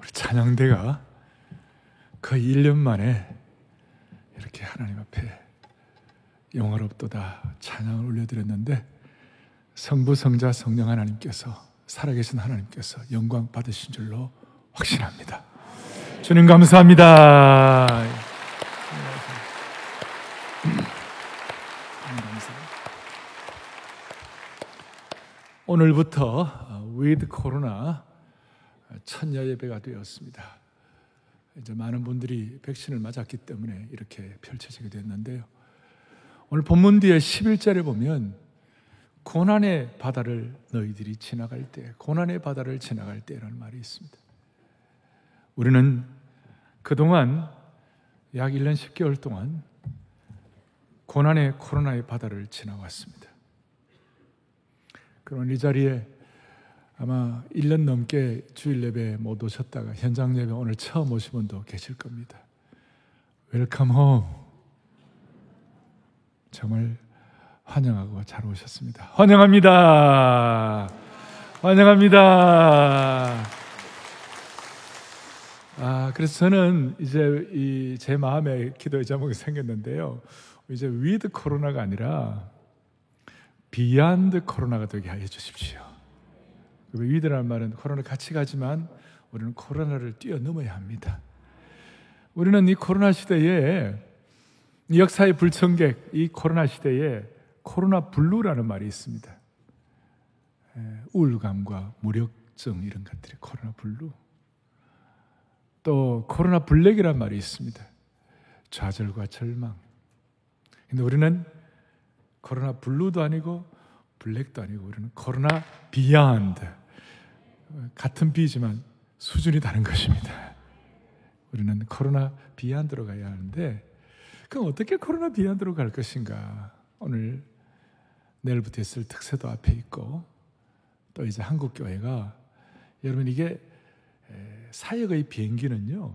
우리 찬양대가 거의 1년 만에 이렇게 하나님 앞에 영화롭도다 찬양을 올려드렸는데, 성부, 성자, 성령 하나님께서, 살아계신 하나님께서 영광 받으신 줄로 확신합니다. 주님 감사합니다. 오늘부터 위드 코로나 천야 예배가 되었습니다. 이제 많은 분들이 백신을 맞았기 때문에 이렇게 펼쳐지게 됐는데요. 오늘 본문 뒤에 11절에 보면 고난의 바다를 너희들이 지나갈 때, 고난의 바다를 지나갈 때라는 말이 있습니다. 우리는 그동안 약 1년 10개월 동안 고난의 코로나의 바다를 지나왔습니다. 그럼 이 자리에 아마 1년 넘게 주일 예배 못 오셨다가 현장 예배 오늘 처음 오신 분도 계실 겁니다. 웰컴 홈! 정말 환영하고 잘 오셨습니다. 환영합니다. 환영합니다. 그래서 저는 이제 제 마음에 기도의 제목이 생겼는데요. 이제 위드 코로나가 아니라 비욘드 코로나가 되게 해주십시오. 위드라는 말은 코로나 같이 가지만 우리는 코로나를 뛰어넘어야 합니다. 우리는 이 코로나 시대에, 이 역사의 불청객, 이 코로나 시대에 코로나 블루라는 말이 있습니다. 우울감과 무력증 이런 것들이 코로나 블루. 또 코로나 블랙이란 말이 있습니다. 좌절과 절망. 근데 우리는 코로나 블루도 아니고 블랙도 아니고 우리는 코로나 비욘드, 같은 B지만 수준이 다른 것입니다. 우리는 코로나 비욘드로 가야 하는데, 그럼 어떻게 코로나 비욘드로 갈 것인가? 오늘 내일부터 있을 특새도 앞에 있고, 또 이제 한국교회가, 여러분 이게 사역의 비행기는요,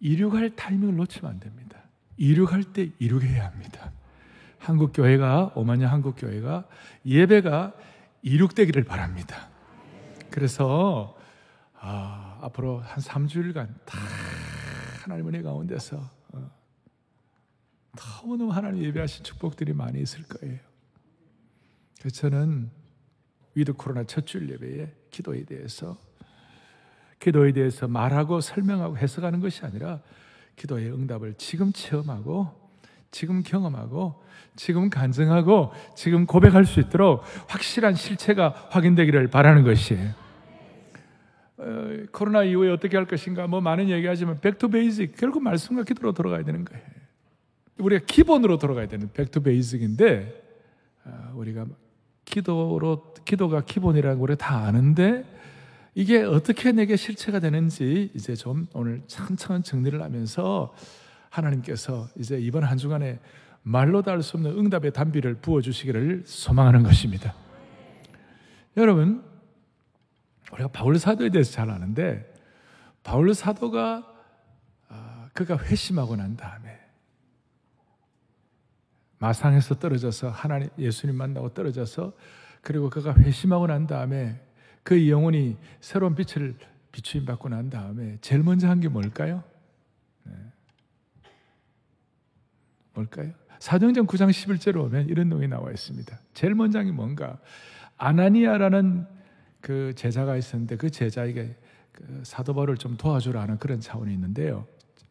이륙할 타이밍을 놓치면 안 됩니다. 이륙할 때 이륙해야 합니다. 한국교회가, 오마냐 한국교회가 예배가 이륙되기를 바랍니다. 그래서 앞으로 한 3주일간 다 하나님의 가운데서 너무너무 하나님 예배하신 축복들이 많이 있을 거예요. 그래서 저는 위드 코로나 첫 주일 예배에 기도에 대해서 말하고 설명하고 해석하는 것이 아니라 기도의 응답을 지금 체험하고, 지금 경험하고, 지금 간증하고, 지금 고백할 수 있도록 확실한 실체가 확인되기를 바라는 것이에요. 코로나 이후에 어떻게 할 것인가, 많은 얘기하지만 백투 베이직, 결국 말씀과 기도로 돌아가야 되는 거예요. 우리가 기본으로 돌아가야 되는 백투 베이직인데, 우리가 기도가 기본이라는 걸 다 아는데 이게 어떻게 내게 실체가 되는지 이제 좀 오늘 천천히 정리를 하면서, 하나님께서 이제 이번 한 주간에 말로 다 할 수 없는 응답의 단비를 부어주시기를 소망하는 것입니다. 여러분, 우리가 바울 사도에 대해서 잘 아는데, 바울 사도가 그가 회심하고 난 다음에 마상에서 떨어져서 하나님 예수님 만나고 떨어져서, 그리고 그가 회심하고 난 다음에 그의 영혼이 새로운 빛을 비추임 받고 난 다음에 제일 먼저 한 게 뭘까요? 사도행전 9장 11절로 오면 이런 내용이 나와 있습니다. 제일 먼저 한 게 뭔가? 아나니아라는 그 제자가 있었는데, 그 제자에게 그 사도 바울을 좀 도와주라는 그런 차원이 있는데요.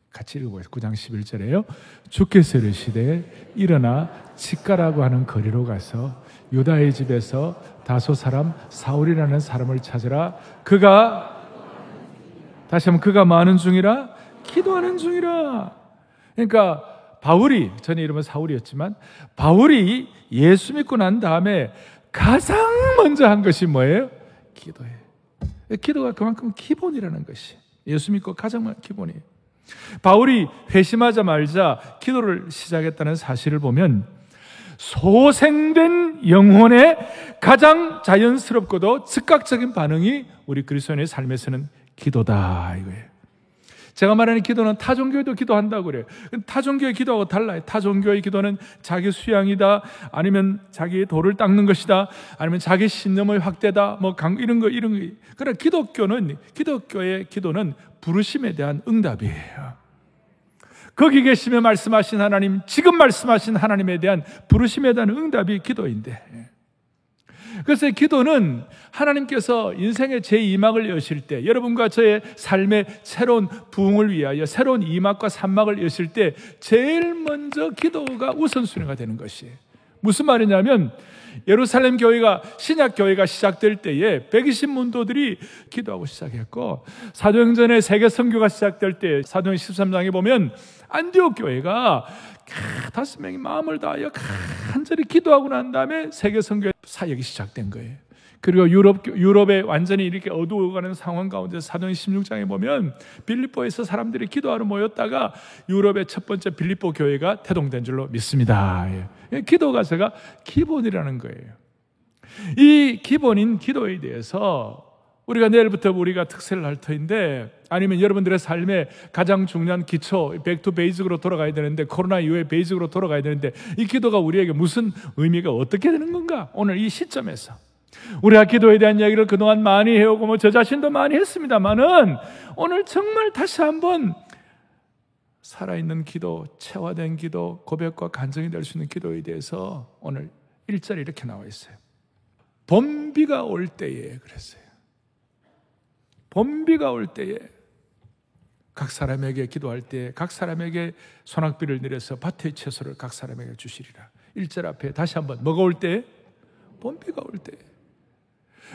같이 읽어보겠습니다. 9장 11절에요. 주께서 이르시되 일어나 직가라고 하는 거리로 가서 유다의 집에서 다소 사람 사울이라는 사람을 찾으라. 그가 많은 중이라 기도하는 중이라. 그러니까 바울이, 전에 이름은 사울이었지만, 바울이 예수 믿고 난 다음에 가장 먼저 한 것이 뭐예요? 기도예요. 기도가 그만큼 기본이라는 것이, 예수 믿고 가장 기본이에요. 바울이 회심하자마자 기도를 시작했다는 사실을 보면, 소생된 영혼의 가장 자연스럽고도 즉각적인 반응이 우리 그리스도인의 삶에서는 기도다, 이거예요. 제가 말하는 기도는 타종교에도 기도한다고 그래요. 타종교의 기도하고 달라요. 타종교의 기도는 자기 수양이다, 아니면 자기의 돌을 닦는 것이다, 아니면 자기 신념의 확대다, 뭐 이런 거. 그러나 기독교의 기도는 부르심에 대한 응답이에요. 거기 계시며 말씀하신 하나님, 지금 말씀하신 하나님에 대한 부르심에 대한 응답이 기도인데, 그래서 기도는 하나님께서 인생의 제2막을 여실 때, 여러분과 저의 삶의 새로운 부흥을 위하여 새로운 2막과 3막을 여실 때 제일 먼저 기도가 우선순위가 되는 것이에요. 무슨 말이냐면, 예루살렘 교회가, 신약교회가 시작될 때에 120문도들이 기도하고 시작했고, 사도행전의 세계 선교가 시작될 때 사도행 13장에 보면 안디옥 교회가 5명이 마음을 다하여 간절히 기도하고 난 다음에 세계 선교 사역이 시작된 거예요. 그리고 유럽에 완전히 이렇게 어두워가는 상황 가운데 사도행 16장에 보면 빌립보에서 사람들이 기도하러 모였다가 유럽의 첫 번째 빌립보 교회가 태동된 줄로 믿습니다. 예. 기도가 제가 기본이라는 거예요. 이 기본인 기도에 대해서 우리가 내일부터 우리가 특세를 할 터인데, 아니면 여러분들의 삶의 가장 중요한 기초, 백투 베이직으로 돌아가야 되는데, 코로나 이후에 베이직으로 돌아가야 되는데, 이 기도가 우리에게 무슨 의미가 어떻게 되는 건가? 오늘 이 시점에서 우리가 기도에 대한 이야기를 그동안 많이 해오고 저 자신도 많이 했습니다만은, 오늘 정말 다시 한번 살아있는 기도, 체화된 기도, 고백과 간증이 될 수 있는 기도에 대해서 오늘 1절에 이렇게 나와 있어요. 봄비가 올 때에, 그랬어요. 봄비가 올 때에 각 사람에게 기도할 때에 각 사람에게 소낙비를 내려서 밭의 채소를 각 사람에게 주시리라. 1절 앞에 다시 한번 뭐가 올 때에? 봄비가 올 때.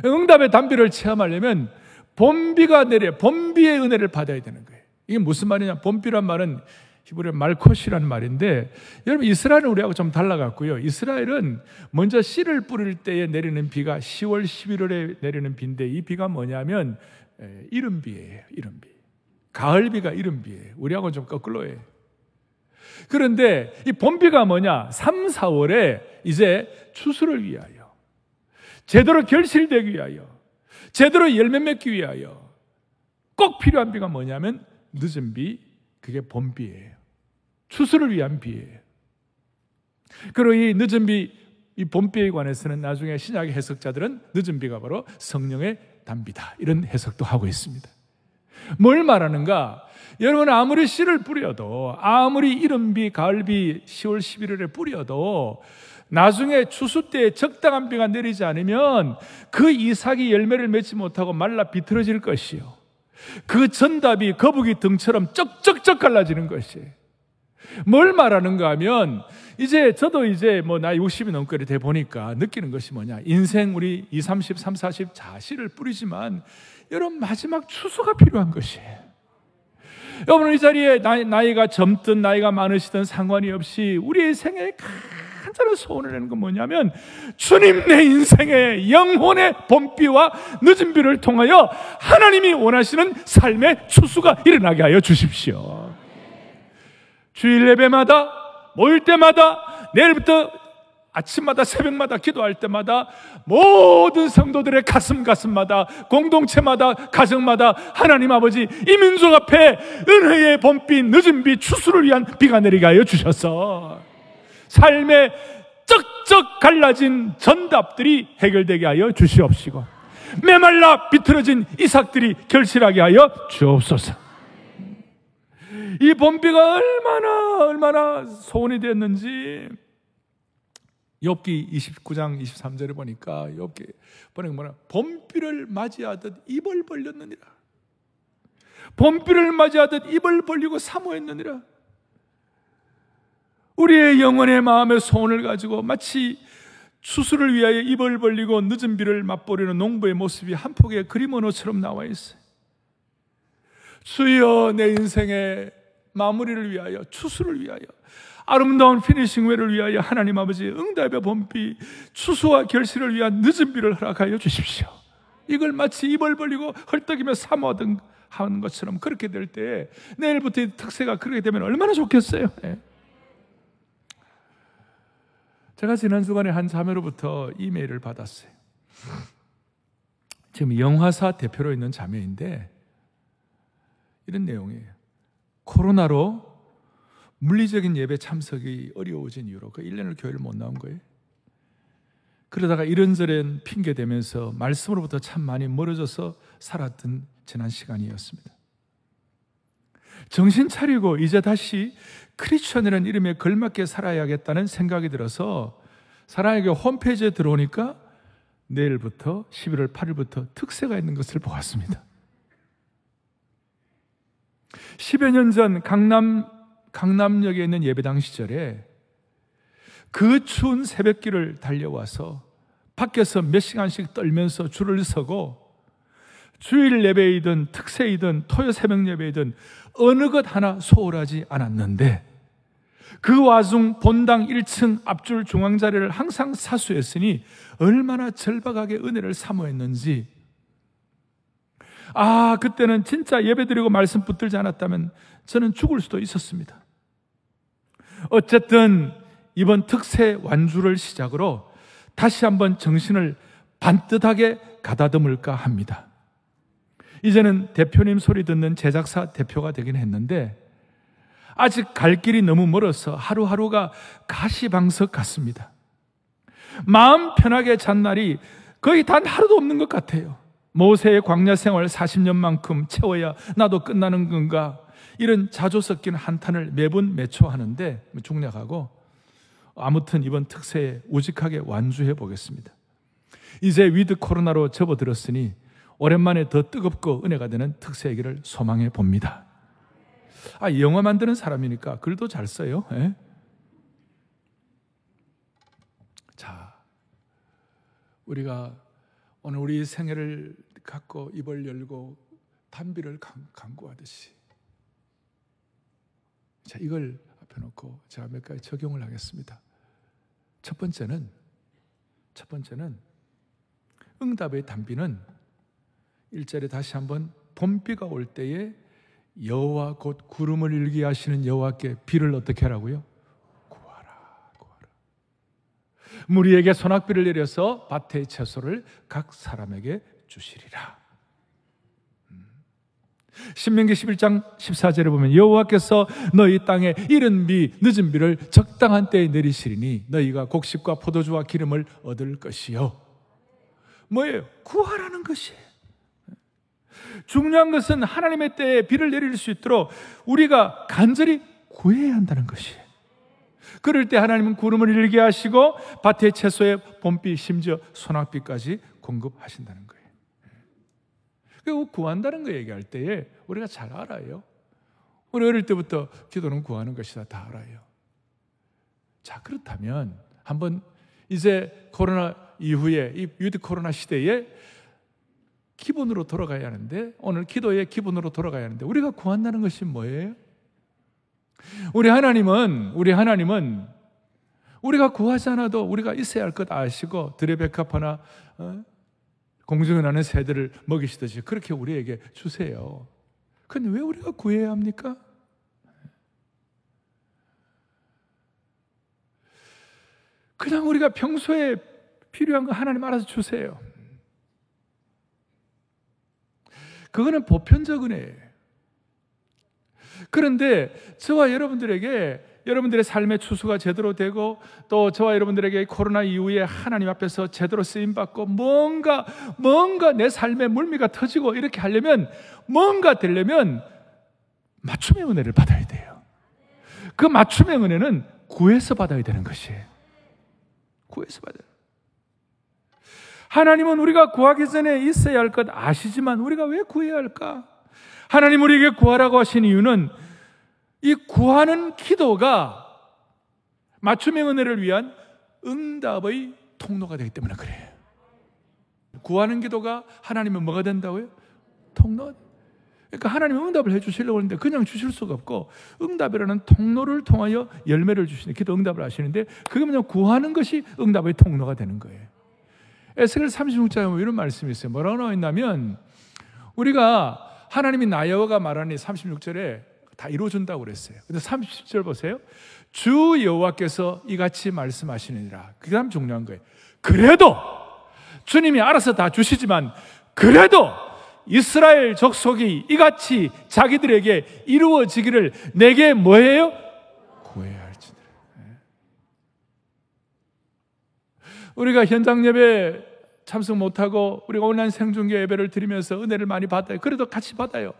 응답의 단비를 체험하려면 봄비가 내려, 봄비의 은혜를 받아야 되는 거예요. 이게 무슨 말이냐? 봄비란 말은 히브리어 말콧이란 말인데, 여러분 이스라엘은 우리하고 좀 달라갔고요. 이스라엘은 먼저 씨를 뿌릴 때에 내리는 비가 10월, 11월에 내리는 비인데, 이 비가 뭐냐면 이른비예요. 이른비. 가을비가 이른비예요. 우리하고는 좀 거꾸로예요. 그런데 이 봄비가 뭐냐? 3, 4월에 이제 추수를 위하여, 제대로 결실되기 위하여, 제대로 열매 맺기 위하여 꼭 필요한 비가 뭐냐면 늦은 비, 그게 봄비예요. 추수를 위한 비예요. 그리고 이 늦은 비, 이 봄비에 관해서는 나중에 신약의 해석자들은 늦은 비가 바로 성령의 단비다, 이런 해석도 하고 있습니다. 뭘 말하는가? 여러분 아무리 씨를 뿌려도, 아무리 이른비, 가을비, 10월, 11월에 뿌려도 나중에 추수 때 적당한 비가 내리지 않으면 그 이삭이 열매를 맺지 못하고 말라 비틀어질 것이요, 그 전답이 거북이 등처럼 쩍쩍쩍 갈라지는 것이에요. 뭘 말하는가 하면, 이제 저도 이제 뭐 나이 60이 넘게 돼 보니까 느끼는 것이 뭐냐, 인생 우리 20, 30, 30, 40 자시를 뿌리지만 여러분 마지막 추수가 필요한 것이에요. 여러분 이 자리에 나이가 젊든 나이가 많으시든 상관이 없이 우리의 생애에 간절한 소원을 내는 건 뭐냐면, 주님 내 인생의 영혼의 봄비와 늦은 비를 통하여 하나님이 원하시는 삶의 추수가 일어나게 하여 주십시오. 주일 예배마다, 모일 때마다, 내일부터 아침마다, 새벽마다, 기도할 때마다, 모든 성도들의 가슴마다, 공동체마다, 가정마다 하나님 아버지 이 민족 앞에 은혜의 봄비, 늦은비, 추수를 위한 비가 내리게 하여 주셔서 삶의 쩍쩍 갈라진 전답들이 해결되게 하여 주시옵시고, 메말라 비틀어진 이삭들이 결실하게 하여 주옵소서. 이 봄비가 얼마나 소원이 되었는지 욥기 29장 23절에 보니까, 욥기 보니까 뭐냐, 봄비를 맞이하듯 입을 벌렸느니라. 봄비를 맞이하듯 입을 벌리고 사모했느니라. 우리의 영혼의 마음의 소원을 가지고 마치 추수를 위하여 입을 벌리고 늦은 비를 맛보려는 농부의 모습이 한 폭의 그림 언어처럼 나와 있어요. 주여 내 인생의 마무리를 위하여, 추수를 위하여, 아름다운 피니싱 웨를 위하여 하나님 아버지 응답의 봄비, 추수와 결실을 위한 늦은 비를 허락하여 주십시오. 이걸 마치 입을 벌리고 헐떡이며 사모하던 하는 것처럼, 그렇게 될 때 내일부터 이 특세가 그렇게 되면 얼마나 좋겠어요. 제가 지난 주간에 한 자매로부터 이메일을 받았어요. 지금 영화사 대표로 있는 자매인데 이런 내용이에요. 코로나로 물리적인 예배 참석이 어려워진 이유로 그 1년을 교회를 못 나온 거예요. 그러다가 이런저런 핑계대면서 말씀으로부터 참 많이 멀어져서 살았던 지난 시간이었습니다. 정신 차리고 이제 다시 크리스천이라는 이름에 걸맞게 살아야겠다는 생각이 들어서 사랑의교회 홈페이지에 들어오니까 내일부터 11월 8일부터 특세가 있는 것을 보았습니다. 10여 년 전 강남역에 있는 예배당 시절에 그 추운 새벽길을 달려와서 밖에서 몇 시간씩 떨면서 줄을 서고 주일 예배이든 특세이든 토요 새벽 예배이든 어느 것 하나 소홀하지 않았는데 그 와중 본당 1층 앞줄 중앙자리를 항상 사수했으니 얼마나 절박하게 은혜를 사모했는지, 아, 그때는 진짜 예배드리고 말씀 붙들지 않았다면 저는 죽을 수도 있었습니다. 어쨌든 이번 특세 완주를 시작으로 다시 한번 정신을 반듯하게 가다듬을까 합니다. 이제는 대표님 소리 듣는 제작사 대표가 되긴 했는데 아직 갈 길이 너무 멀어서 하루하루가 가시방석 같습니다. 마음 편하게 잔 날이 거의 단 하루도 없는 것 같아요. 모세의 광야 생활 40년만큼 채워야 나도 끝나는 건가, 이런 자조 섞인 한탄을 매분 매초하는데 중략하고, 아무튼 이번 특세에 우직하게 완주해 보겠습니다. 이제 위드 코로나로 접어들었으니 오랜만에 더 뜨겁고 은혜가 되는 특세기를 소망해 봅니다. 아, 영화 만드는 사람이니까 글도 잘 써요. 에? 자, 우리가 오늘 우리 생애를 갖고 입을 열고 단비를 강구하듯이, 자, 이걸 앞에 놓고 제가 몇 가지 적용을 하겠습니다. 첫 번째는 응답의 단비는 1절에 다시 한번 봄비가 올 때에 여호와 곧 구름을 일게 하시는 여호와께 비를 어떻게 하라고요? 구하라. 무리에게 소낙비를 내려서 밭의 채소를 각 사람에게 주시리라. 신명기 11장 14절에 보면 여호와께서 너희 땅에 이른 비 늦은 비를 적당한 때에 내리시리니 너희가 곡식과 포도주와 기름을 얻을 것이요. 뭐예요? 구하라는 것이에요. 중요한 것은 하나님의 때에 비를 내릴 수 있도록 우리가 간절히 구해야 한다는 것이에요. 그럴 때 하나님은 구름을 일게 하시고 밭의 채소에 봄비, 심지어 소낙비까지 공급하신다는 거예요. 그리고 구한다는 거 얘기할 때에 우리가 잘 알아요. 우리 어릴 때부터 기도는 구하는 것이다 다 알아요. 자, 그렇다면 한번 이제 코로나 이후에 이 위드 코로나 시대에 기본으로 돌아가야 하는데, 오늘 기도의 기본으로 돌아가야 하는데 우리가 구한다는 것이 뭐예요? 우리 하나님은 우리가 구하지 않아도 우리가 있어야 할 것 아시고 드레베카파나 공중에 나는 새들을 먹이시듯이 그렇게 우리에게 주세요. 그런데 왜 우리가 구해야 합니까? 그냥 우리가 평소에 필요한 거 하나님 알아서 주세요. 그거는 보편적 은혜예요. 그런데 저와 여러분들에게, 여러분들의 삶의 추수가 제대로 되고 또 저와 여러분들에게 코로나 이후에 하나님 앞에서 제대로 쓰임받고 뭔가 내 삶의 물미가 터지고 이렇게 하려면, 뭔가 되려면 맞춤의 은혜를 받아야 돼요. 그 맞춤의 은혜는 구해서 받아야 되는 것이에요. 구해서 받아야 돼요. 하나님은 우리가 구하기 전에 있어야 할 것 아시지만 우리가 왜 구해야 할까? 하나님 우리에게 구하라고 하신 이유는 이 구하는 기도가 맞춤의 은혜를 위한 응답의 통로가 되기 때문에 그래요. 구하는 기도가 하나님은 뭐가 된다고요? 통로. 그러니까 하나님은 응답을 해주시려고 하는데 그냥 주실 수가 없고 응답이라는 통로를 통하여 열매를 주시는, 기도 응답을 하시는데 그게 뭐냐면 구하는 것이 응답의 통로가 되는 거예요. 에스겔 36장에 보면 이런 말씀이 있어요. 뭐라고 나와 있냐면, 우리가 하나님이 나 여호와가 말하니 36절에 다 이루어준다고 그랬어요. 근데 30절 보세요. 주 여호와께서 이같이 말씀하시느니라. 그게 참 중요한 거예요. 그래도 주님이 알아서 다 주시지만 그래도 이스라엘 족속이 이같이 자기들에게 이루어지기를 내게 뭐예요? 구해야 할지니라. 우리가 현장 예배 참석 못하고 우리가 온라인 생중계 예배를 드리면서 은혜를 많이 받아요. 그래도 같이 받아요.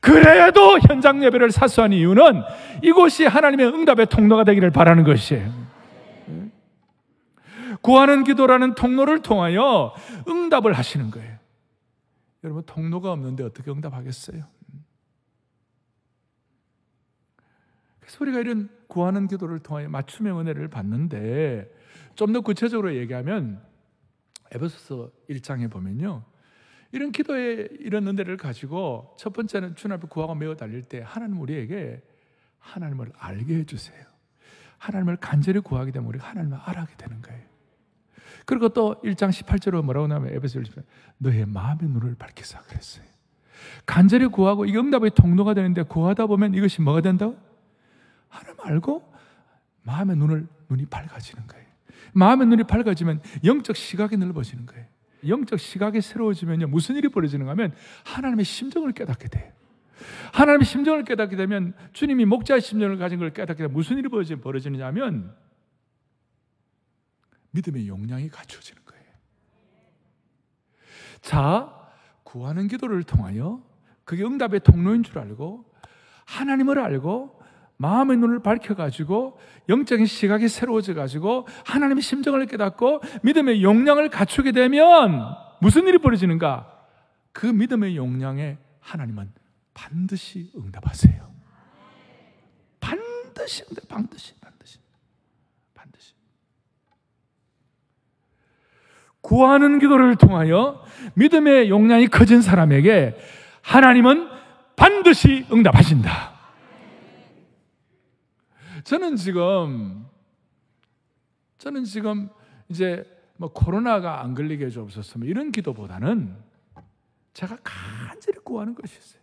그래도 현장 예배를 사수한 이유는 이곳이 하나님의 응답의 통로가 되기를 바라는 것이에요. 구하는 기도라는 통로를 통하여 응답을 하시는 거예요. 여러분, 통로가 없는데 어떻게 응답하겠어요? 그래서 우리가 이런 구하는 기도를 통하여 맞춤의 은혜를 받는데, 좀 더 구체적으로 얘기하면 에베소서 1장에 보면요, 이런 기도에 이런 은혜를 가지고 첫 번째는 주님 앞에 구하고 매어 달릴 때 하나님 우리에게 하나님을 알게 해주세요. 하나님을 간절히 구하게 되면 우리가 하나님을 알아게 되는 거예요. 그리고 또 1장 18절로 뭐라고 나오면 에베소 1장 너의 마음의 눈을 밝히사 그랬어요. 간절히 구하고 이게 응답의 통로가 되는데, 구하다 보면 이것이 뭐가 된다고? 하나님 알고 마음의 눈이 밝아지는 거예요. 마음의 눈이 밝아지면 영적 시각이 넓어지는 거예요. 영적 시각이 새로워지면 무슨 일이 벌어지는가 하면 하나님의 심정을 깨닫게 돼요. 하나님의 심정을 깨닫게 되면, 주님이 목자의 심정을 가진 걸 깨닫게 되면 무슨 일이 벌어지느냐 하면 믿음의 용량이 갖춰지는 거예요. 자, 구하는 기도를 통하여 그게 응답의 통로인 줄 알고 하나님을 알고 마음의 눈을 밝혀가지고 영적인 시각이 새로워져가지고 하나님의 심정을 깨닫고 믿음의 용량을 갖추게 되면 무슨 일이 벌어지는가? 그 믿음의 용량에 하나님은 반드시 응답하세요. 반드시. 구하는 기도를 통하여 믿음의 용량이 커진 사람에게 하나님은 반드시 응답하신다. 저는 지금 이제 뭐 코로나가 안 걸리게 좀 없었으면 이런 기도보다는 제가 간절히 구하는 것이 있어요.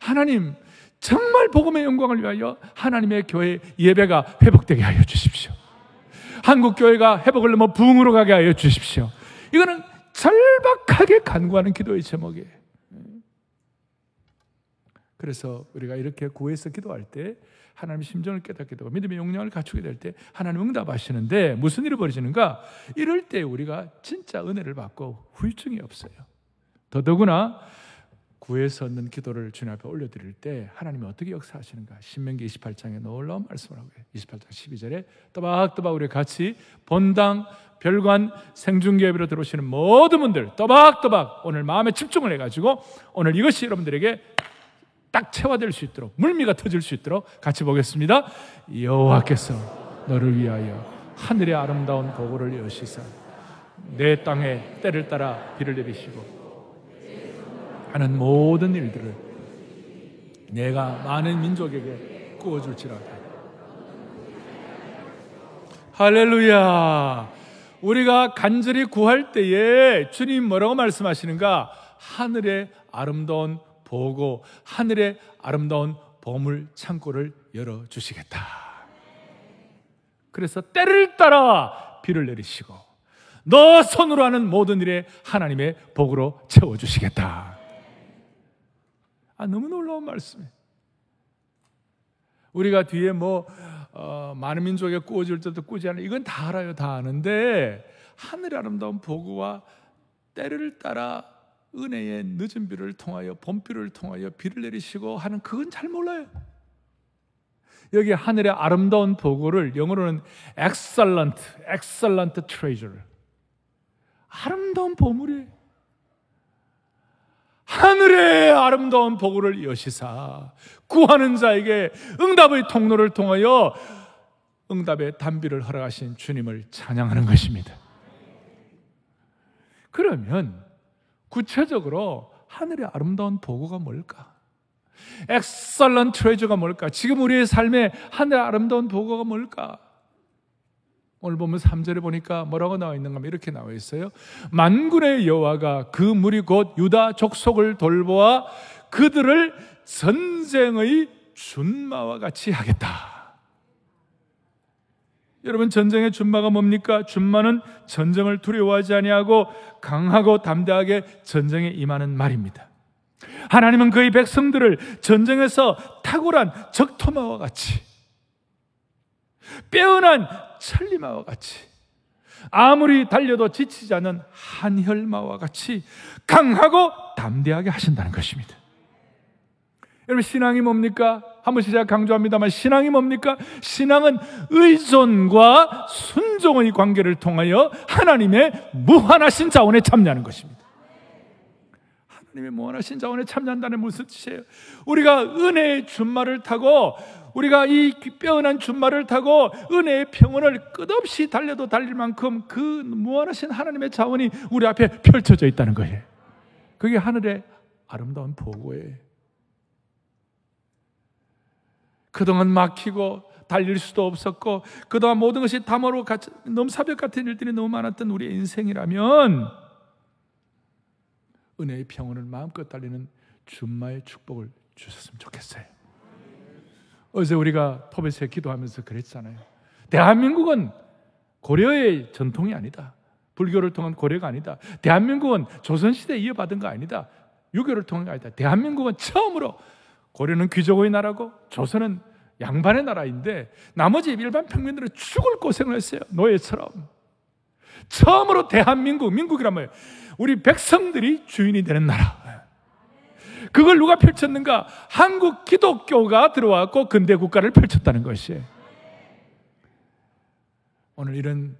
하나님, 정말 복음의 영광을 위하여 하나님의 교회 예배가 회복되게 하여 주십시오. 한국교회가 회복을 넘어 부흥으로 가게 하여 주십시오. 이거는 절박하게 간구하는 기도의 제목이에요. 그래서 우리가 이렇게 구해서 기도할 때 하나님의 심정을 깨닫게 되고 믿음의 용량을 갖추게 될 때 하나님 응답하시는데 무슨 일이 벌어지는가? 이럴 때 우리가 진짜 은혜를 받고 후유증이 없어요. 더더구나 구해서 얻는 기도를 주님 앞에 올려드릴 때 하나님이 어떻게 역사하시는가? 신명기 28장에 놀라운 말씀을 하고 28장 12절에 또박또박 우리 같이 본당, 별관, 생중계회로 들어오시는 모든 분들 또박또박 오늘 마음에 집중을 해가지고 오늘 이것이 여러분들에게 딱 체화될 수 있도록, 물미가 터질 수 있도록 같이 보겠습니다. 여호와께서 너를 위하여 하늘의 아름다운 보고를 여시사 내 땅에 때를 따라 비를 내리시고 하는 모든 일들을 내가 많은 민족에게 꾸어줄지라도. 할렐루야. 우리가 간절히 구할 때에 주님 뭐라고 말씀하시는가? 하늘의 아름다운 보고, 하늘의 아름다운 보물 창고를 열어주시겠다. 그래서 때를 따라 비를 내리시고 너 손으로 하는 모든 일에 하나님의 복으로 채워주시겠다. 너무 놀라운 말씀이에요. 우리가 뒤에 많은 민족에 꾸어질 때도 꾸지 않아요. 이건 다 알아요. 다 아는데, 하늘의 아름다운 보고와 때를 따라 은혜의 늦은 비를 통하여, 봄비를 통하여 비를 내리시고 하는 그건 잘 몰라요. 여기 하늘의 아름다운 보고를 영어로는 excellent treasure. 아름다운 보물이에요. 하늘의 아름다운 보고를 여시사 구하는 자에게 응답의 통로를 통하여 응답의 단비를 허락하신 주님을 찬양하는 것입니다. 그러면 구체적으로 하늘의 아름다운 보고가 뭘까? Excellent treasure가 뭘까? 지금 우리의 삶에 하늘의 아름다운 보고가 뭘까? 오늘 보면 3절에 보니까 뭐라고 나와 있는가 하면 이렇게 나와 있어요. 만군의 여호와가 그 무리 곧 유다 족속을 돌보아 그들을 전쟁의 준마와 같이 하겠다. 여러분, 전쟁의 준마가 뭡니까? 준마는 전쟁을 두려워하지 아니하고 강하고 담대하게 전쟁에 임하는 말입니다. 하나님은 그의 백성들을 전쟁에서 탁월한 적토마와 같이, 빼어난 천리마와 같이, 아무리 달려도 지치지 않는 한혈마와 같이 강하고 담대하게 하신다는 것입니다. 여러분, 신앙이 뭡니까? 한 번씩 제가 강조합니다만, 신앙이 뭡니까? 신앙은 의존과 순종의 관계를 통하여 하나님의 무한하신 자원에 참여하는 것입니다. 하나님의 무한하신 자원에 참여한다는 무슨 뜻이에요? 우리가 은혜의 준마를 타고, 우리가 이 뼈어난 준마를 타고 은혜의 평원을 끝없이 달려도 달릴 만큼 그 무한하신 하나님의 자원이 우리 앞에 펼쳐져 있다는 거예요. 그게 하늘의 아름다운 보고예요. 그동안 막히고 달릴 수도 없었고 그동안 모든 것이 담화로 넘사벽 같은 일들이 너무 많았던 우리의 인생이라면 은혜의 평온을 마음껏 달리는 준마의 축복을 주셨으면 좋겠어요. 어제 우리가 토베스에 기도하면서 그랬잖아요. 대한민국은 고려의 전통이 아니다. 불교를 통한 고려가 아니다. 대한민국은 조선시대에 이어받은 거 아니다. 유교를 통한 거 아니다. 대한민국은 처음으로, 고려는 귀족의 나라고 조선은 양반의 나라인데 나머지 일반 평민들은 죽을 고생을 했어요. 노예처럼. 처음으로 대한민국, 민국이란 말이에요. 우리 백성들이 주인이 되는 나라. 그걸 누가 펼쳤는가? 한국 기독교가 들어왔고 근대 국가를 펼쳤다는 것이에요. 오늘 이런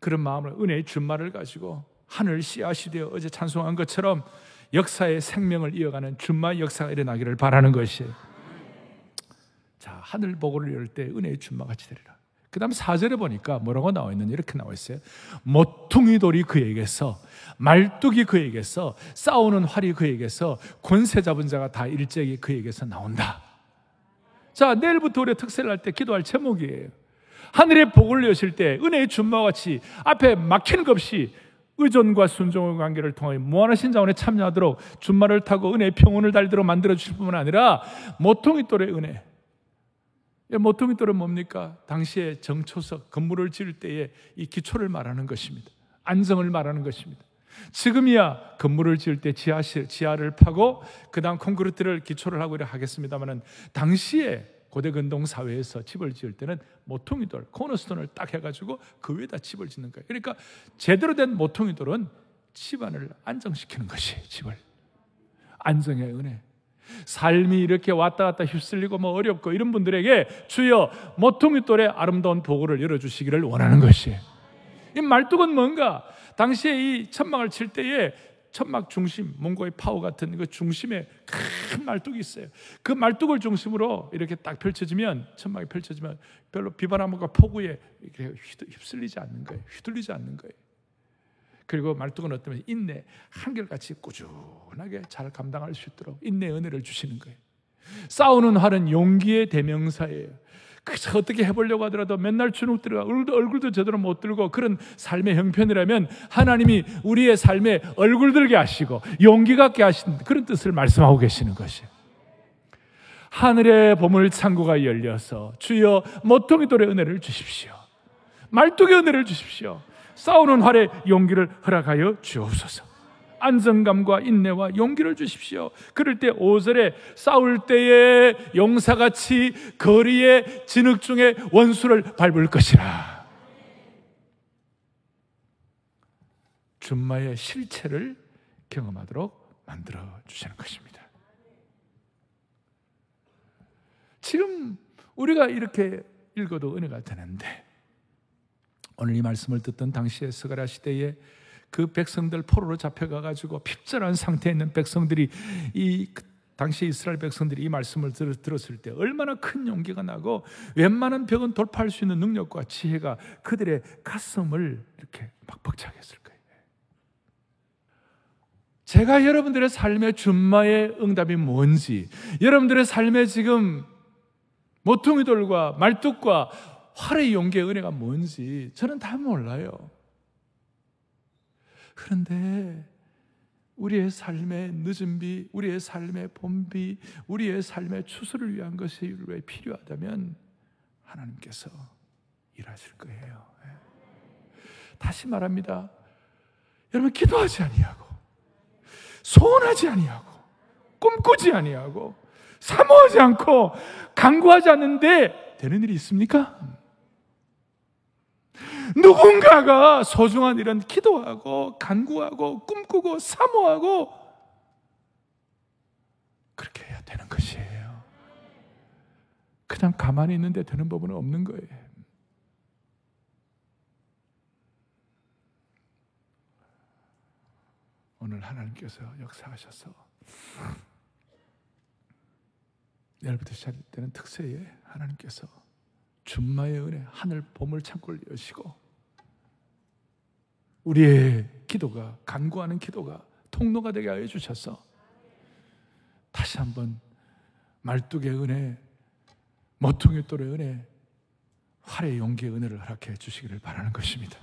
그런 마음으로 은혜의 준말을 가지고 하늘 씨앗이 되어 어제 찬송한 것처럼 역사의 생명을 이어가는 준마 역사가 일어나기를 바라는 것이에요. 자, 하늘 보고를 열 때 은혜의 준마같이 되리라. 그 다음 4절에 보니까 뭐라고 나와 있는지 이렇게 나와 있어요. 모퉁이 돌이 그에게서, 말뚝이 그에게서, 싸우는 활이 그에게서, 권세 잡은 자가 다 일제히 그에게서 나온다. 자, 내일부터 우리 특세를 할 때 기도할 제목이에요. 하늘의 복을 여실 때 은혜의 준마같이 앞에 막히는 것 없이 의존과 순종의 관계를 통해 무한하신 자원에 참여하도록 준마를 타고 은혜의 평온을 달리도록 만들어주실 뿐만 아니라 모퉁이돌의 은혜. 모퉁이돌은 뭡니까? 당시에 정초석, 건물을 지을 때의 이 기초를 말하는 것입니다. 안정을 말하는 것입니다. 지금이야 건물을 지을 때 지하를 파고 그 다음 콘크리트를 기초를 하고 이래 하겠습니다만, 당시에 고대 근동 사회에서 집을 지을 때는 모퉁이돌, 코너스톤을 딱 해가지고 그 위에다 집을 짓는 거예요. 그러니까 제대로 된 모퉁이돌은 집안을 안정시키는 것이에요. 집을 안정의 은혜. 삶이 이렇게 왔다 갔다 휩쓸리고 뭐 어렵고 이런 분들에게 주여 모퉁이돌의 아름다운 보고를 열어주시기를 원하는 것이에요. 이 말뚝은 뭔가? 당시에 이 천막을 칠 때에 천막 중심, 몽고의 파워 같은 그 중심에 큰 말뚝이 있어요. 그 말뚝을 중심으로 이렇게 딱 펼쳐지면, 천막이 펼쳐지면 별로 비바람과 폭우에 이렇게 휩쓸리지 않는 거예요. 휘둘리지 않는 거예요. 그리고 말뚝은 어떠면 인내, 한결같이 꾸준하게 잘 감당할 수 있도록 인내 은혜를 주시는 거예요. 싸우는 활은 용기의 대명사예요. 그저 어떻게 해보려고 하더라도 맨날 주눅 들어가 얼굴도 제대로 못 들고 그런 삶의 형편이라면 하나님이 우리의 삶에 얼굴 들게 하시고 용기 갖게 하신 그런 뜻을 말씀하고 계시는 것이에요. 하늘의 보물창고가 열려서 주여 모퉁이돌의 은혜를 주십시오. 말뚝의 은혜를 주십시오. 싸우는 활의 용기를 허락하여 주옵소서. 안정감과 인내와 용기를 주십시오. 그럴 때 5절에 싸울 때에 용사같이 거리에 진흙 중에 원수를 밟을 것이라. 준마의 실체를 경험하도록 만들어 주시는 것입니다. 지금 우리가 이렇게 읽어도 은혜가 되는데, 오늘 이 말씀을 듣던 당시의 스가랴 시대에 그 백성들 포로로 잡혀가가지고 핍절한 상태에 있는 백성들이, 이 당시 이스라엘 백성들이 이 말씀을 들었을 때 얼마나 큰 용기가 나고 웬만한 벽은 돌파할 수 있는 능력과 지혜가 그들의 가슴을 이렇게 막 벅차게 했을 거예요. 제가 여러분들의 삶의 준마의 응답이 뭔지, 여러분들의 삶의 지금 모퉁이돌과 말뚝과 활의 용기의 은혜가 뭔지 저는 다 몰라요. 그런데 우리의 삶의 늦은 비, 우리의 삶의 봄비, 우리의 삶의 추수를 위한 것이 필요하다면 하나님께서 일하실 거예요. 다시 말합니다. 여러분, 기도하지 아니하고, 소원하지 아니하고, 꿈꾸지 아니하고, 사모하지 않고, 간구하지 않는데 되는 일이 있습니까? 누군가가 소중한 일은 기도하고, 간구하고, 꿈꾸고, 사모하고 그렇게 해야 되는 것이에요. 그냥 가만히 있는데 되는 법은 없는 거예요. 오늘 하나님께서 역사하셔서 내일부터 시작되는 특세에 하나님께서 준마의 은혜, 하늘 보물 창고를 여시고 우리의 기도가, 간구하는 기도가 통로가 되게 하여 주셔서 다시 한번 말뚝의 은혜, 모퉁이 돌의 은혜, 활의 용기의 은혜를 허락해 주시기를 바라는 것입니다.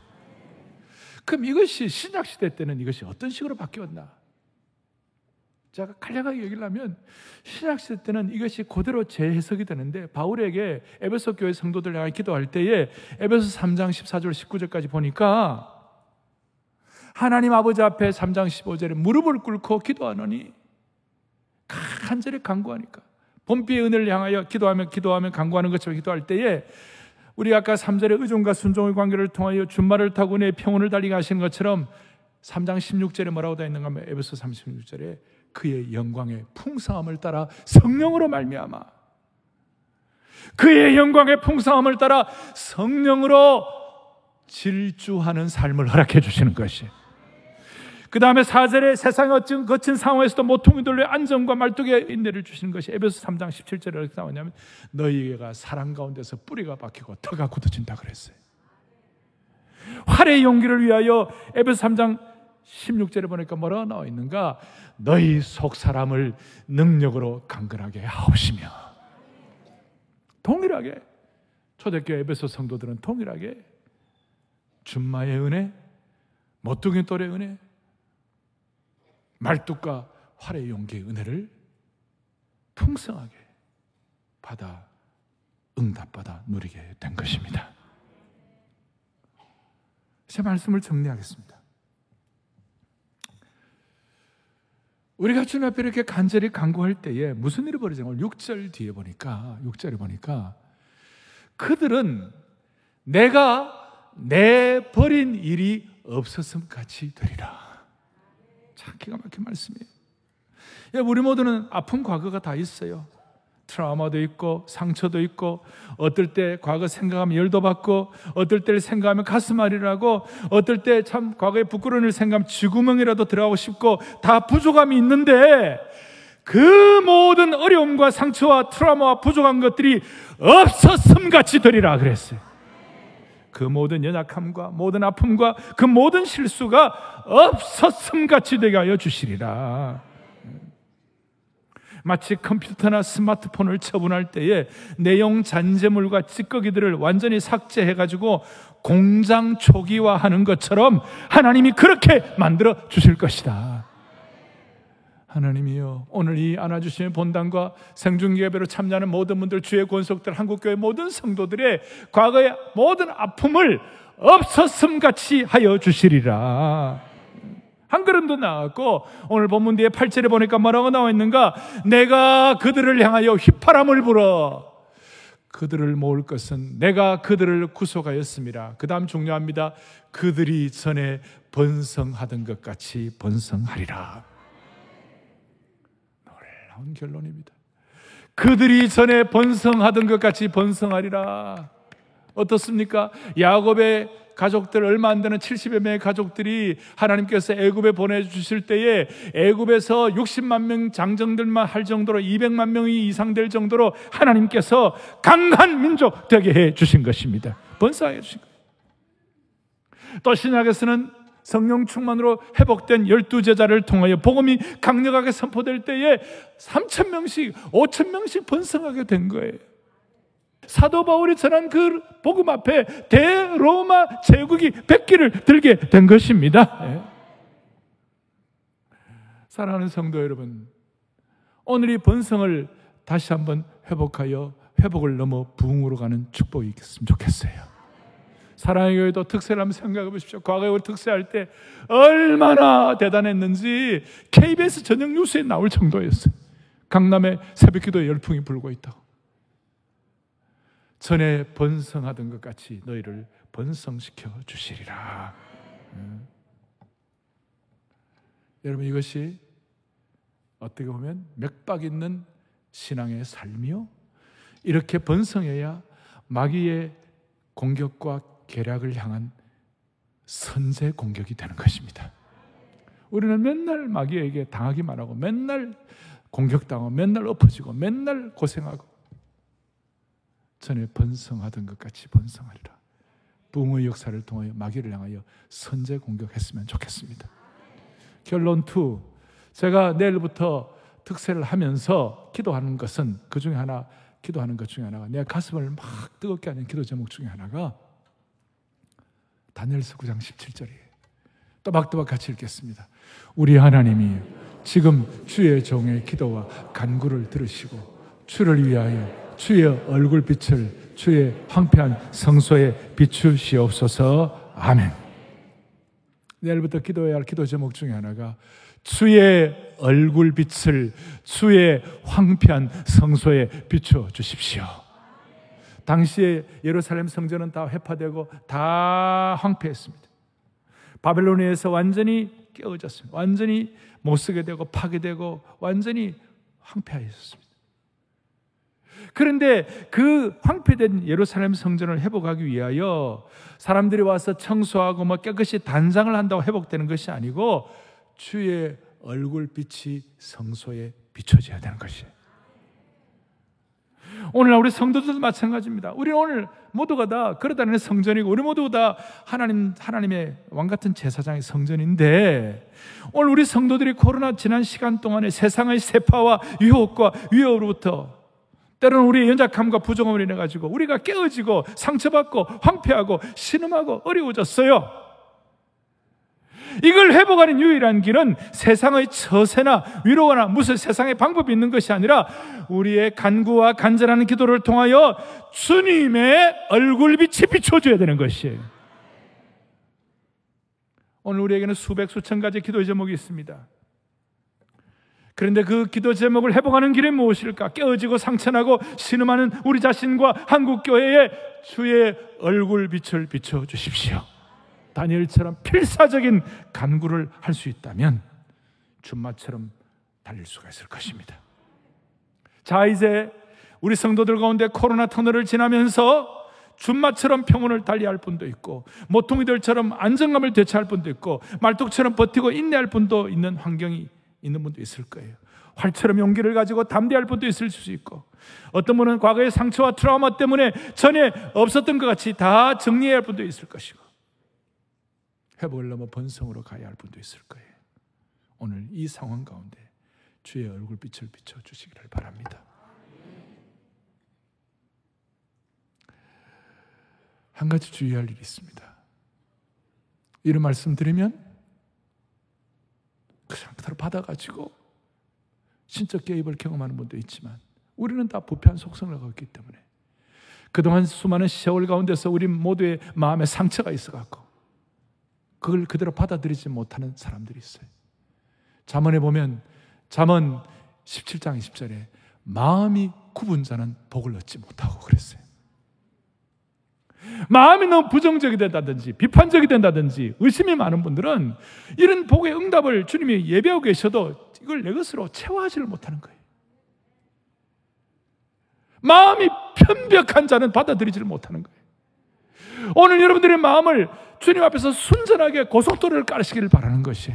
그럼 이것이 신약시대 때는 이것이 어떤 식으로 바뀌었나? 제가 간략하게 얘기를 하면 신약시대 때는 이것이 그대로 재해석이 되는데, 바울에게 에베소 교회 성도들 향해 기도할 때에 에베소 3장 14절 19절까지 보니까 하나님 아버지 앞에 3장 15절에 무릎을 꿇고 기도하느니 간절히 간구하니까, 봄비의 은혜를 향하여 기도하며 간구하는 것처럼 기도할 때에 우리 아까 3절의 의존과 순종의 관계를 통하여 준마를 타고 내 평온을 달리게 하시는 것처럼 3장 16절에 뭐라고 되어 있는가 하면 에베소 36절에 그의 영광의 풍성함을 따라 성령으로 말미암아, 그의 영광의 풍성함을 따라 성령으로 질주하는 삶을 허락해 주시는 것이. 그 다음에 4절에 세상에 거친 상황에서도 모퉁이 돌로의 안정과 말뚝의 인내를 주시는 것이 에베소 3장 17절에 어떻게 나오냐면 너희가 사랑 가운데서 뿌리가 박히고 터가 굳어진다 그랬어요. 활의 용기를 위하여 에베소 3장 16절에 보니까 뭐라고 나와 있는가? 너희 속 사람을 능력으로 강건하게 하옵시며. 동일하게 초대교회 에베소 성도들은 동일하게 준마의 은혜, 모퉁이 돌의 은혜, 말뚝과 활의 용기의 은혜를 풍성하게 받아 응답받아 누리게 된 것입니다. 제 말씀을 정리하겠습니다. 우리가 주님 앞에 이렇게 간절히 간구할 때에 무슨 일이 벌어지냐? 6절 뒤에 보니까 6절에 보니까 그들은 내가 내 버린 일이 없었음 같이 되리라. 참 기가 막힌 말씀이에요. 우리 모두는 아픈 과거가 다 있어요. 트라우마도 있고 상처도 있고, 어떨 때 과거 생각하면 열도 받고, 어떨 때를 생각하면 가슴 아리라고, 어떨 때 참 과거에 부끄러운 일을 생각하면 쥐구멍이라도 들어가고 싶고, 다 부족함이 있는데 그 모든 어려움과 상처와 트라우마와 부족한 것들이 없었음 같이 되리라 그랬어요. 그 모든 연약함과 모든 아픔과 그 모든 실수가 없었음 같이 되게 하여 주시리라. 마치 컴퓨터나 스마트폰을 처분할 때에 내용 잔재물과 찌꺼기들을 완전히 삭제해가지고 공장 초기화하는 것처럼 하나님이 그렇게 만들어 주실 것이다. 하나님이여, 오늘 이 안아주시는 본당과 생중예배로 참여하는 모든 분들, 주의 권속들, 한국교회 모든 성도들의 과거의 모든 아픔을 없었음같이 하여 주시리라. 한 걸음도 나아갔고 오늘 본문 뒤에 8절에 보니까 뭐라고 나와 있는가? 내가 그들을 향하여 휘파람을 불어 그들을 모을 것은 내가 그들을 구속하였습니다. 그 다음 중요합니다. 그들이 전에 번성하던 것 같이 번성하리라. 결론입니다. 그들이 전에 번성하던 것 같이 번성하리라. 어떻습니까? 야곱의 가족들, 얼마 안 되는 70여 명의 가족들이 하나님께서 애굽에 보내주실 때에 애굽에서 60만 명 장정들만 할 정도로 200만 명이 이상 될 정도로 하나님께서 강한 민족 되게 해 주신 것입니다. 번성해 주신 것입니다. 또 신약에서는 성령 충만으로 회복된 12제자를 통하여 복음이 강력하게 선포될 때에 3,000명씩, 5,000명씩 번성하게 된 거예요. 사도 바울이 전한 그 복음 앞에 대로마 제국이 100기를 들게 된 것입니다. 네. 사랑하는 성도 여러분, 오늘 이 번성을 다시 한번 회복하여 회복을 넘어 부흥으로 가는 축복이 있겠으면 좋겠어요. 사랑의 교회도 특세를 한번 생각해 보십시오. 과거에 우리 특세할 때 얼마나 대단했는지 KBS 저녁 뉴스에 나올 정도였어요. 강남에 새벽기도에 열풍이 불고 있다고. 전에 번성하던 것 같이 너희를 번성시켜 주시리라. 여러분, 이것이 어떻게 보면 맥박 있는 신앙의 삶이요, 이렇게 번성해야 마귀의 공격과 계략을 향한 선제 공격이 되는 것입니다. 우리는 맨날 마귀에게 당하기만 하고, 맨날 공격당하고, 맨날 엎어지고, 맨날 고생하고, 전에 번성하던 것 같이 번성하리라. 부흥의 역사를 통하여 마귀를 향하여 선제 공격했으면 좋겠습니다. 결론 2, 제가 내일부터 특세를 하면서 기도하는 것은, 그 중에 하나, 기도하는 것 중에 하나가, 내 가슴을 막 뜨겁게 하는 기도 제목 중에 하나가 다니엘서 9장 17절이에요. 또박또박 같이 읽겠습니다. 우리 하나님이 지금 주의 종의 기도와 간구를 들으시고 주를 위하여 주의 얼굴빛을 주의 황폐한 성소에 비추시옵소서. 아멘. 내일부터 기도해야 할 기도 제목 중에 하나가 주의 얼굴빛을 주의 황폐한 성소에 비춰주십시오. 당시에 예루살렘 성전은 다 회파되고 다 황폐했습니다. 바벨로니아에서 완전히 깨어졌습니다. 완전히 못쓰게 되고 파괴되고 완전히 황폐하였습니다. 그런데 그 황폐된 예루살렘 성전을 회복하기 위하여 사람들이 와서 청소하고 뭐 깨끗이 단장을 한다고 회복되는 것이 아니고 주의 얼굴빛이 성소에 비춰져야 되는 것이에요. 오늘날 우리 성도들도 마찬가지입니다. 우리 오늘 모두가 다 걸어다니는 성전이고, 우리 모두가 다 하나님의 왕같은 제사장의 성전인데, 오늘 우리 성도들이 코로나 지난 시간 동안에 세상의 세파와 유혹과 위협으로부터, 때로는 우리의 연약함과 부정함을 인해가지고 우리가 깨어지고 상처받고 황폐하고 신음하고 어려워졌어요. 이걸 회복하는 유일한 길은 세상의 처세나 위로나 무슨 세상의 방법이 있는 것이 아니라 우리의 간구와 간절하는 기도를 통하여 주님의 얼굴빛이 비춰줘야 되는 것이에요. 오늘 우리에게는 수백 수천 가지 기도 제목이 있습니다. 그런데 그 기도 제목을 회복하는 길이 무엇일까? 깨어지고 상처나고 신음하는 우리 자신과 한국교회에 주의 얼굴빛을 비춰주십시오. 다니엘처럼 필사적인 간구를 할 수 있다면 준마처럼 달릴 수가 있을 것입니다. 자, 이제 우리 성도들 가운데 코로나 터널을 지나면서 준마처럼 평온을 달리할 분도 있고, 모퉁이들처럼 안정감을 되찾을 분도 있고, 말뚝처럼 버티고 인내할 분도 있는 환경이 있는 분도 있을 거예요. 활처럼 용기를 가지고 담대할 분도 있을 수 있고, 어떤 분은 과거의 상처와 트라우마 때문에 전에 없었던 것 같이 다 정리해야 할 분도 있을 것이고, 회복을 넘어 번성으로 가야 할 분도 있을 거예요. 오늘 이 상황 가운데 주의 얼굴빛을 비춰주시기를 바랍니다. 한 가지 주의할 일이 있습니다. 이런 말씀 드리면 그냥 그대로 받아가지고 신적 개입을 경험하는 분도 있지만, 우리는 다 부패한 속성을 갖고 있기 때문에 그동안 수많은 세월 가운데서 우리 모두의 마음에 상처가 있어갖고 그걸 그대로 받아들이지 못하는 사람들이 있어요. 잠언에 보면 잠언 17장 20절에 마음이 굽은 자는 복을 얻지 못하고 그랬어요. 마음이 너무 부정적이 된다든지 비판적이 된다든지 의심이 많은 분들은 이런 복의 응답을 주님이 예배하고 계셔도 이걸 내 것으로 체화하지를 못하는 거예요. 마음이 편벽한 자는 받아들이지를 못하는 거예요. 오늘 여러분들의 마음을 주님 앞에서 순전하게 고속도로를 깔으시기를 바라는 것이,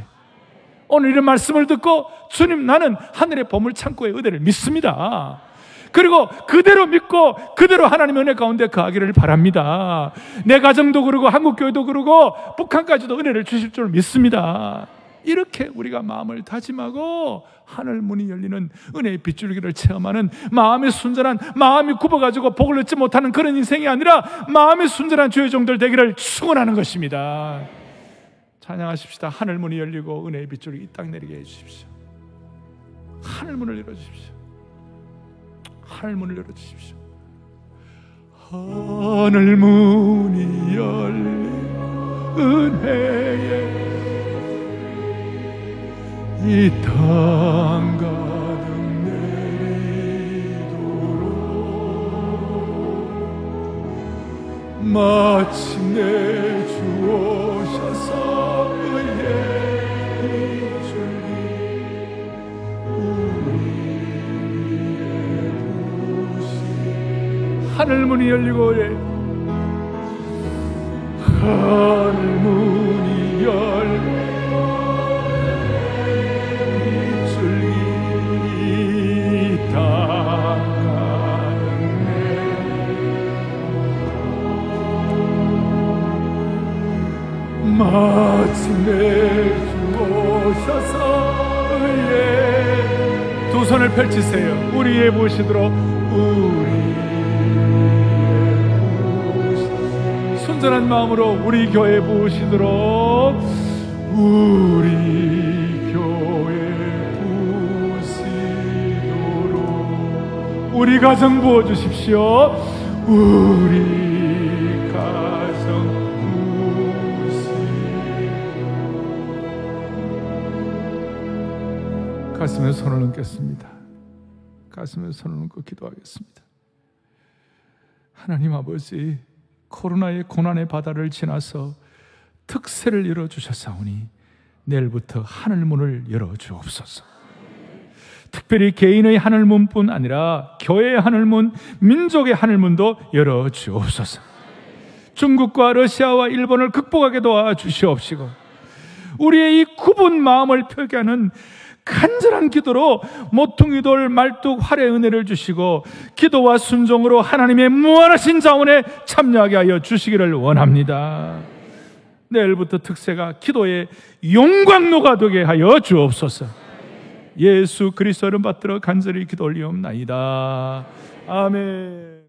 오늘 이런 말씀을 듣고 주님, 나는 하늘의 보물 창고의 의대를 믿습니다. 그리고 그대로 믿고 그대로 하나님의 은혜 가운데 거하기를 바랍니다. 내 가정도 그러고 한국교회도 그러고 북한까지도 은혜를 주실 줄 믿습니다. 이렇게 우리가 마음을 다짐하고 하늘 문이 열리는 은혜의 빗줄기를 체험하는, 마음이 순전한, 마음이 굽어가지고 복을 얻지 못하는 그런 인생이 아니라 마음이 순전한 주의 종들 되기를 축원하는 것입니다. 찬양하십시다. 하늘 문이 열리고 은혜의 빗줄기 이 땅 내리게 해주십시오. 하늘 문을 열어주십시오. 하늘 문을 열어주십시오. 하늘 문이 열린 은혜에 이 땅 가득 내리도록 마침내 주오셔서 그의 비줄기 우리의 하늘 문이 열리고 하늘 문이 열리고 마침내 주오셔서 예. 두 손을 펼치세요. 우리의 보시도록 우리의 보시 순전한 마음으로 우리 교회 보시도록 우리 교회 보시도록 우리 가정 부어주십시오. 우리 가정 가슴에 손을 얹겠습니다. 가슴에 손을 얹고 기도하겠습니다. 하나님 아버지, 코로나의 고난의 바다를 지나서 특세를 열어주셨사오니 내일부터 하늘문을 열어주옵소서. 특별히 개인의 하늘문뿐 아니라 교회의 하늘문, 민족의 하늘문도 열어주옵소서. 중국과 러시아와 일본을 극복하게 도와주시옵시고 우리의 이 굽은 마음을 표기하는 간절한 기도로 모퉁이돌 말뚝 활의 은혜를 주시고 기도와 순종으로 하나님의 무한하신 자원에 참여하게 하여 주시기를 원합니다. 내일부터 특세가 기도의 용광로가 되게 하여 주옵소서. 예수 그리스도를 받들어 간절히 기도 올리옵나이다. 아멘.